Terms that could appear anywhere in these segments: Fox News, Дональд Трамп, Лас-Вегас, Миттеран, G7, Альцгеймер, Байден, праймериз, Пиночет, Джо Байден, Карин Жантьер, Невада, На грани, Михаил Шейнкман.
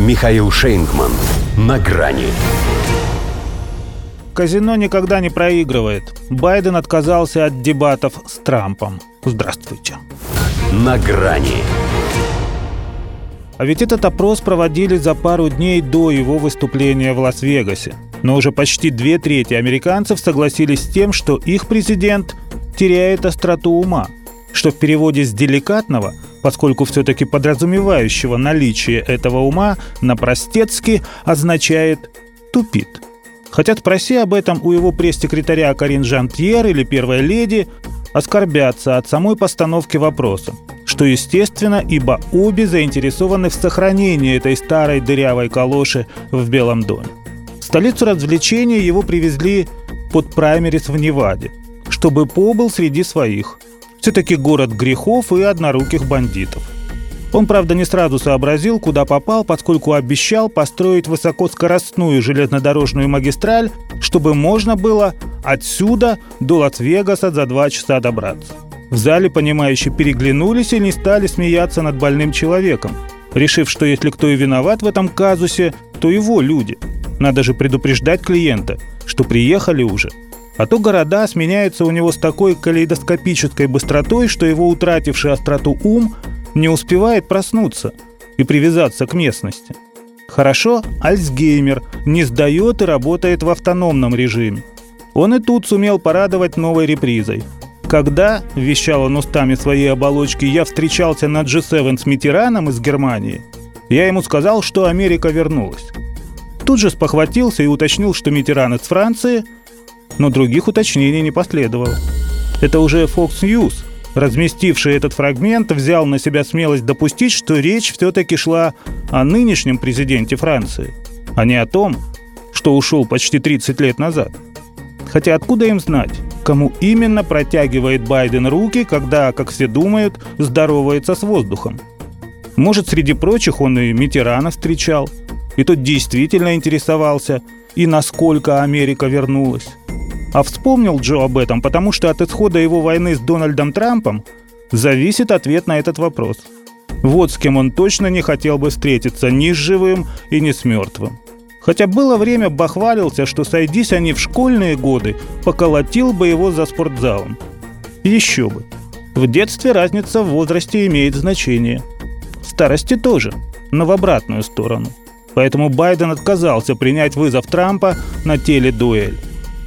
Михаил Шейнкман. На грани. Казино никогда не проигрывает. Байден отказался от дебатов с Трампом. Здравствуйте. На грани. А ведь этот опрос проводили за пару дней до его выступления в Лас-Вегасе. Но уже почти 2/3 американцев согласились с тем, что их президент теряет остроту ума, что в переводе с «деликатного», поскольку все-таки подразумевающего наличие этого ума, на простецки означает «тупит». Хотя спроси об этом у его пресс-секретаря Карин Жантьер или первой леди, оскорбятся от самой постановки вопроса, что естественно, ибо обе заинтересованы в сохранении этой старой дырявой калоши в Белом доме. В столицу развлечения его привезли под праймерис в Неваде, чтобы побыл среди своих. Все-таки город грехов и одноруких бандитов. Он, правда, не сразу сообразил, куда попал, поскольку обещал построить высокоскоростную железнодорожную магистраль, чтобы можно было отсюда до Лас-Вегаса за 2 часа добраться. В зале, понимающие, переглянулись и не стали смеяться над больным человеком, решив, что если кто и виноват в этом казусе, то его люди. Надо же предупреждать клиента, что приехали уже. А то города сменяются у него с такой калейдоскопической быстротой, что его утративший остроту ум не успевает проснуться и привязаться к местности. Хорошо, Альцгеймер не сдает и работает в автономном режиме. Он и тут сумел порадовать новой репризой. «Когда, — вещал он устами своей оболочки, — я встречался на G7 с Миттераном из Германии, я ему сказал, что Америка вернулась». Тут же спохватился и уточнил, что Миттеран из Франции, но других уточнений не последовало. Это уже Fox News, разместивший этот фрагмент, взял на себя смелость допустить, что речь все-таки шла о нынешнем президенте Франции, а не о том, что ушел почти 30 лет назад. Хотя откуда им знать, кому именно протягивает Байден руки, когда, как все думают, здоровается с воздухом? Может, среди прочих он и Миттерана встречал, и тот действительно интересовался, и насколько Америка вернулась. А вспомнил Джо об этом, потому что от исхода его войны с Дональдом Трампом зависит ответ на этот вопрос. Вот с кем он точно не хотел бы встретиться, ни с живым и ни с мертвым. Хотя было время, бахвалился, что сойдись они в школьные годы, поколотил бы его за спортзалом. Еще бы. В детстве разница в возрасте имеет значение. В старости тоже, но в обратную сторону. Поэтому Байден отказался принять вызов Трампа на теледуэль.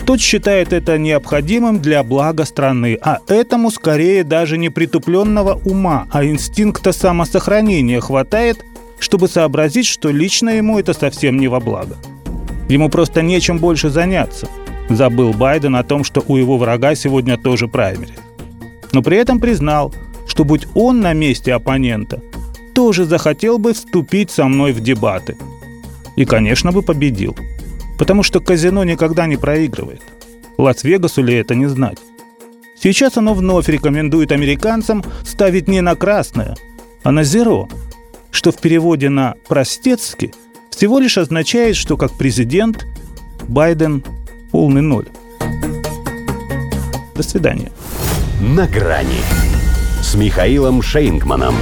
Тот считает это необходимым для блага страны, а этому скорее даже не притупленного ума, а инстинкта самосохранения хватает, чтобы сообразить, что лично ему это совсем не во благо. Ему просто нечем больше заняться. Забыл Байден о том, что у его врага сегодня тоже праймерис. Но при этом признал, что будь он на месте оппонента, тоже захотел бы вступить со мной в дебаты. И, конечно, бы победил. Потому что казино никогда не проигрывает. Лас-Вегасу ли это не знать? Сейчас оно вновь рекомендует американцам ставить не на красное, а на зеро, что в переводе на простецки всего лишь означает, что как президент Байден полный ноль. До свидания. На грани с Михаилом Шейнкманом.